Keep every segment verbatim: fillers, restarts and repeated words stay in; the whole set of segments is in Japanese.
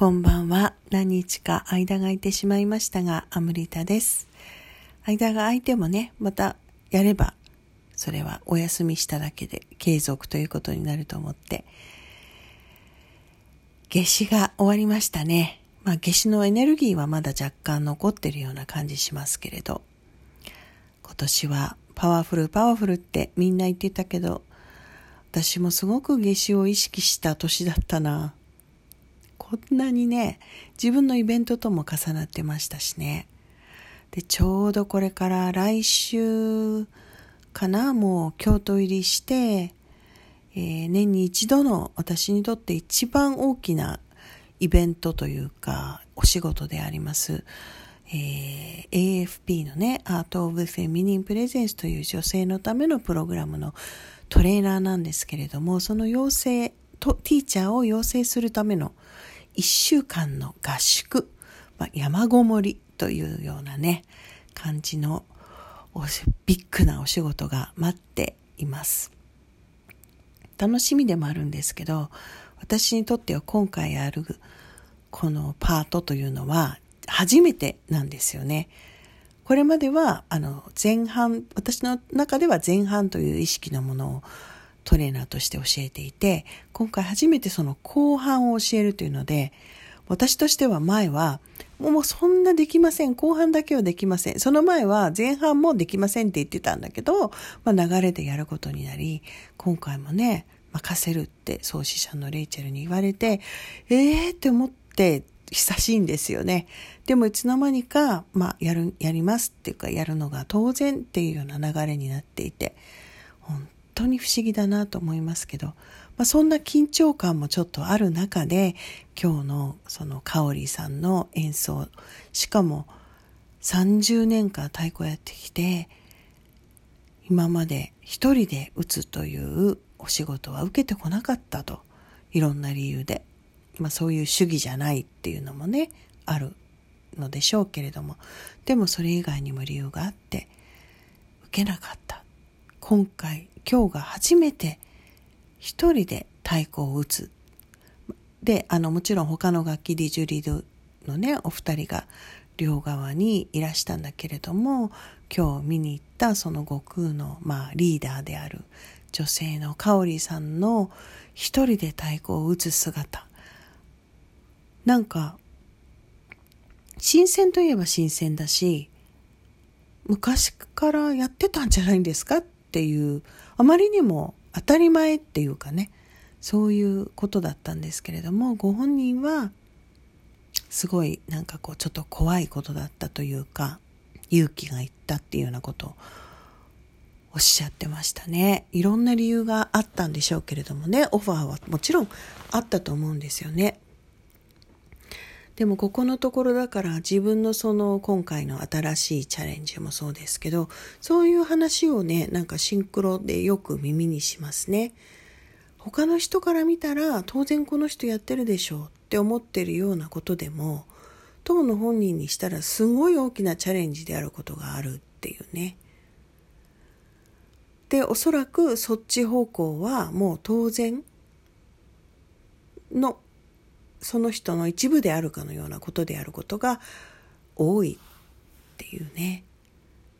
こんばんは。何日か間が空いてしまいましたが、アムリタです。間が空いてもね、またやれば、それはお休みしただけで継続ということになると思って、夏至が終わりましたね。まあ夏至のエネルギーはまだ若干残ってるような感じしますけれど、今年はパワフルパワフルってみんな言ってたけど、私もすごく夏至を意識した年だったな。こんなにね、自分のイベントとも重なってましたしね。で、ちょうどこれから来週かな、もう京都入りして、えー、年に一度の私にとって一番大きなイベントというか、お仕事であります、えー、エーエフピー のね、アート・オブ・フェミニン・プレゼンスという女性のためのプログラムのトレーナーなんですけれども、その養成と、ティーチャーを養成するためのいっしゅうかんの合宿、まあ、山ごもりというようなね、感じのビッグなお仕事が待っています。楽しみでもあるんですけど、私にとっては今回やるこのパートというのは初めてなんですよね。これまではあの前半、私の中では前半という意識のものをトレーナーとして教えていて、今回初めてその後半を教えるというので、私としては前はもうそんなできません、後半だけはできません、その前は前半もできませんって言ってたんだけど、まあ、流れでやることになり、今回もね、任せるって創始者のレイチェルに言われて、えーって思って久しいんですよね。でもいつの間にか、まあ、やる、やりますっていうか、やるのが当然っていうような流れになっていて、本当本当に不思議だなと思いますけど、まあ、そんな緊張感もちょっとある中で、今日のそのKaolyさんの演奏、しかもさんじゅうねんかん太鼓やってきて、今まで一人で打つというお仕事は受けてこなかったと、いろんな理由で、まあ、そういう主義じゃないっていうのもね、あるのでしょうけれども、でもそれ以外にも理由があって受けなかった。今回今日が初めて一人で太鼓を打つで、あのもちろん他の楽器ディジュリドのねお二人が両側にいらしたんだけれども、今日見に行ったその悟空の、まあ、リーダーである女性のKaolyさんの一人で太鼓を打つ姿、なんか新鮮といえば新鮮だし、昔からやってたんじゃないんですかっていう、あまりにも当たり前っていうかね、そういうことだったんですけれども、ご本人はすごいなんかこうちょっと怖いことだったというか、勇気がいったっていうようなことをおっしゃってましたね。いろんな理由があったんでしょうけれどもね、オファーはもちろんあったと思うんですよね。でもここのところだから、自分のその今回の新しいチャレンジもそうですけど、そういう話をね、なんかシンクロでよく耳にしますね。他の人から見たら当然この人やってるでしょうって思ってるようなことでも、当の本人にしたらすごい大きなチャレンジであることがあるっていうね。で、おそらくそっち方向はもう当然のその人の一部であるかのようなことであることが多いっていうね。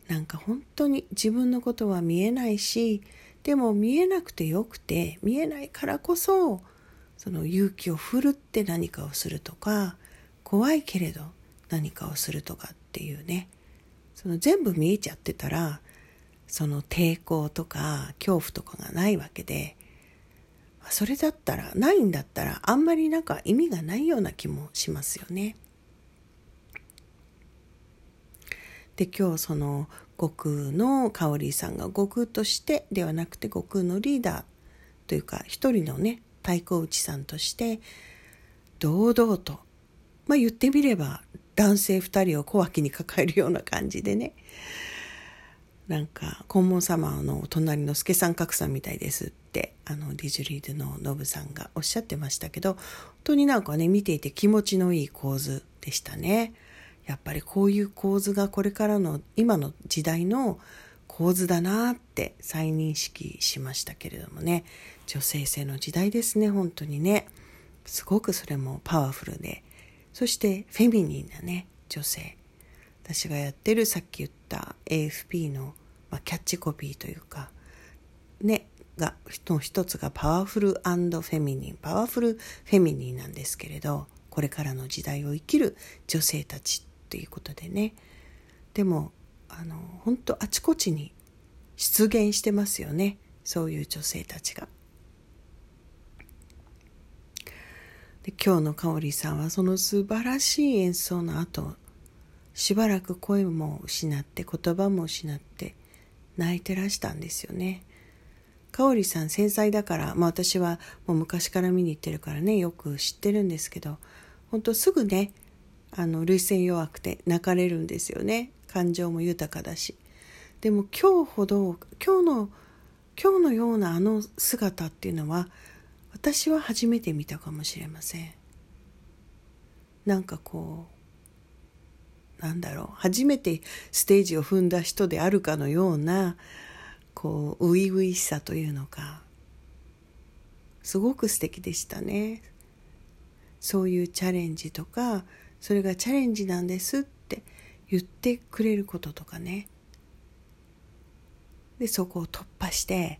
なんか本当に自分のことは見えないし、でも見えなくてよくて、見えないからこそその勇気を振るって何かをするとか、怖いけれど何かをするとかっていうね、その全部見えちゃってたら、その抵抗とか恐怖とかがないわけで、それだったら、ないんだったら、あんまりなんか意味がないような気もしますよね。で、今日その悟空のKaolyさんが悟空としてではなくて、悟空のリーダーというか一人のね太鼓打ちさんとして堂々と、まあ言ってみれば男性二人を小脇に抱えるような感じでね、なんか黄門様の隣の助さん格さんみたいですってあのディジュリードのノブさんがおっしゃってましたけど、本当になんかね、見ていて気持ちのいい構図でしたね。やっぱりこういう構図がこれからの今の時代の構図だなって再認識しましたけれどもね。女性性の時代ですね、本当にね。すごくそれもパワフルで、そしてフェミニンなね、女性。私がやってるさっき言った エーエフピー の、まあ、キャッチコピーというかねが一つがパワフル&フェミニン、パワフルフェミニンなんですけれど、これからの時代を生きる女性たちっていうことでね。でもあの本当あちこちに出現してますよね、そういう女性たちが。で今日のカオリさんはその素晴らしい演奏の後、しばらく声も失って言葉も失って泣いてらしたんですよね。カオリさん繊細だから、まあ、私はもう昔から見に行ってるからね、よく知ってるんですけど、本当すぐねあの涙腺弱くて泣かれるんですよね。感情も豊かだし。でも今日ほど今日の今日のようなあの姿っていうのは私は初めて見たかもしれません。なんかこうなんだろう、初めてステージを踏んだ人であるかのようなこう初々しさというのか、すごく素敵でしたね。そういうチャレンジとか、それがチャレンジなんですって言ってくれることとかね。でそこを突破して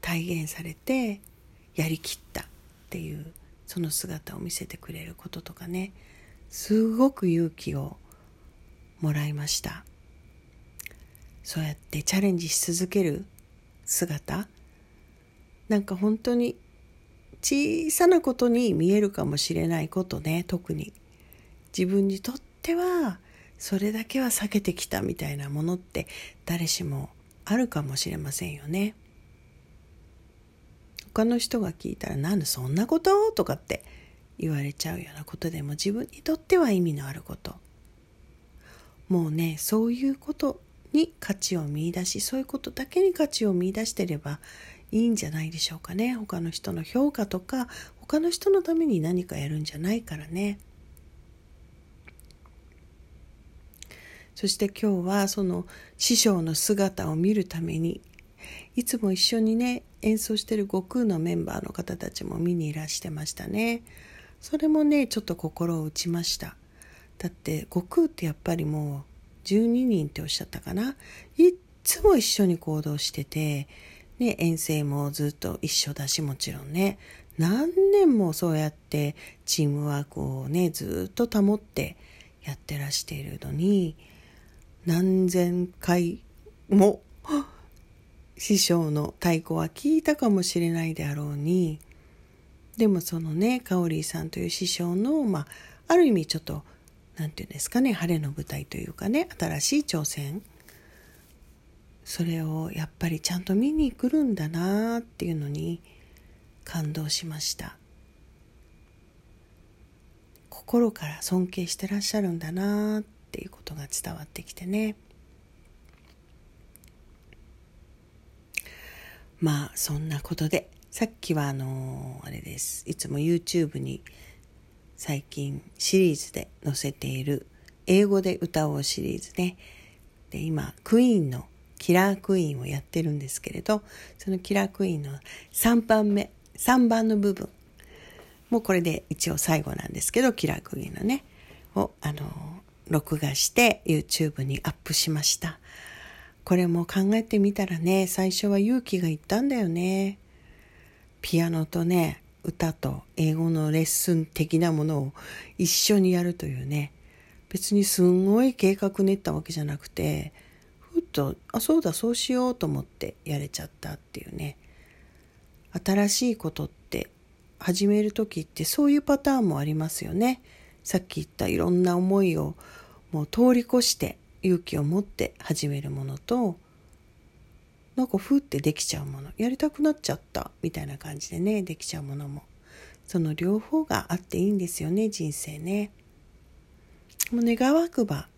体現されてやりきったっていうその姿を見せてくれることとかね、すごく勇気をもらいました。そうやってチャレンジし続ける姿、なんか本当に小さなことに見えるかもしれないことね、特に自分にとってはそれだけは避けてきたみたいなものって誰しもあるかもしれませんよね。他の人が聞いたらなんでそんなこととかって言われちゃうようなことでも、自分にとっては意味のあること、もうねそういうことに価値を見出し、そういうことだけに価値を見出してればいいんじゃないでしょうかね。他の人の評価とか他の人のために何かやるんじゃないからね。そして今日はその師匠の姿を見るために、いつも一緒にね演奏してる悟空のメンバーの方たちも見にいらしてましたね。それもねちょっと心を打ちました。だって悟空ってやっぱりもうじゅうににんっておっしゃったかな、いつも一緒に行動してて、ね、遠征もずっと一緒だし、もちろんね何年もそうやってチームワークをねずっと保ってやってらしているのに、何千回も師匠の太鼓は聞いたかもしれないであろうに、でもそのねカオリーさんという師匠の、まあ、ある意味ちょっとなんていうんですかね、晴れの舞台というかね、新しい挑戦、それをやっぱりちゃんと見に来るんだなっていうのに感動しました。心から尊敬してらっしゃるんだなっていうことが伝わってきてね。まあそんなことで、さっきはあのあれです、いつも YouTube に最近シリーズで載せている英語で歌おうシリーズね。で今クイーンのキラークイーンをやってるんですけれど、そのキラークイーンのさんばんめ、さんばんの部分もうこれで一応最後なんですけど、キラークイーンのねをあの録画して YouTube にアップしました。これも考えてみたらね、最初は勇気がいったんだよね。ピアノとね歌と英語のレッスン的なものを一緒にやるというね、別にすんごい計画練ったわけじゃなくて、ふっとあそうだそうしようと思ってやれちゃったっていうね。新しいことって始める時ってそういうパターンもありますよね。さっき言ったいろんな思いをもう通り越して勇気を持って始めるものと、なんかふーってできちゃうもの、やりたくなっちゃったみたいな感じでねできちゃうものも、その両方があっていいんですよね、人生ね。もう願わくば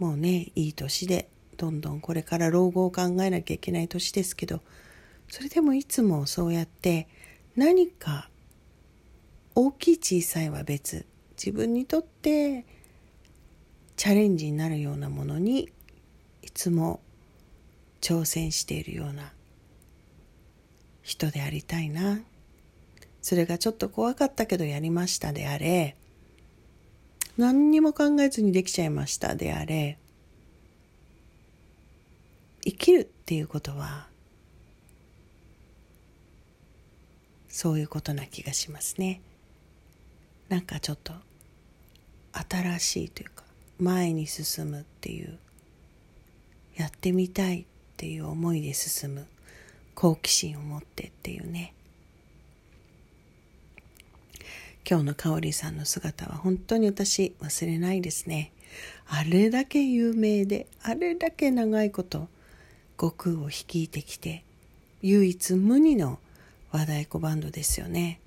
もうねいい年で、どんどんこれから老後を考えなきゃいけない年ですけど、それでもいつもそうやって何か大きい小さいは別、自分にとってチャレンジになるようなものにいつも挑戦しているような人でありたいな。それがちょっと怖かったけどやりましたであれ、何にも考えずにできちゃいましたであれ、生きるっていうことはそういうことな気がしますね。なんかちょっと新しいというか、前に進むっていう、やってみたいっていう思いで進む、好奇心を持ってっていうね。今日のカオリさんの姿は本当に私忘れないですね。あれだけ有名で、あれだけ長いこと悟空を率いてきて、唯一無二の和太鼓バンドですよね。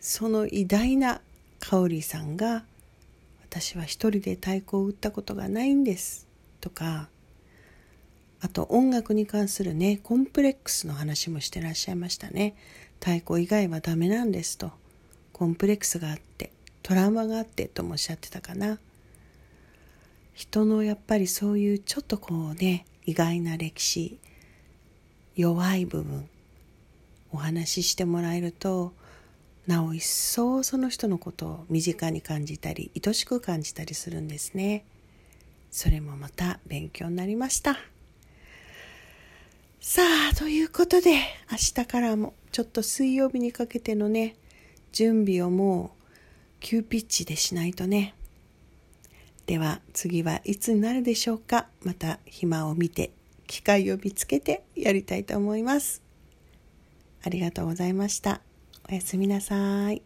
その偉大なカオリさんが、私は一人で太鼓を打ったことがないんですとか、あと音楽に関するね、コンプレックスの話もしてらっしゃいましたね。太鼓以外はダメなんですと、コンプレックスがあって、トラウマがあってともおっしゃってたかな。人のやっぱりそういうちょっとこうね、意外な歴史、弱い部分お話ししてもらえると、なお一層その人のことを身近に感じたり、愛しく感じたりするんですね。それもまた勉強になりました。さあ、ということで、明日からもちょっと水曜日にかけてのね、準備をもう急ピッチでしないとね。では次はいつになるでしょうか。また暇を見て、機会を見つけてやりたいと思います。ありがとうございました。おやすみなさい。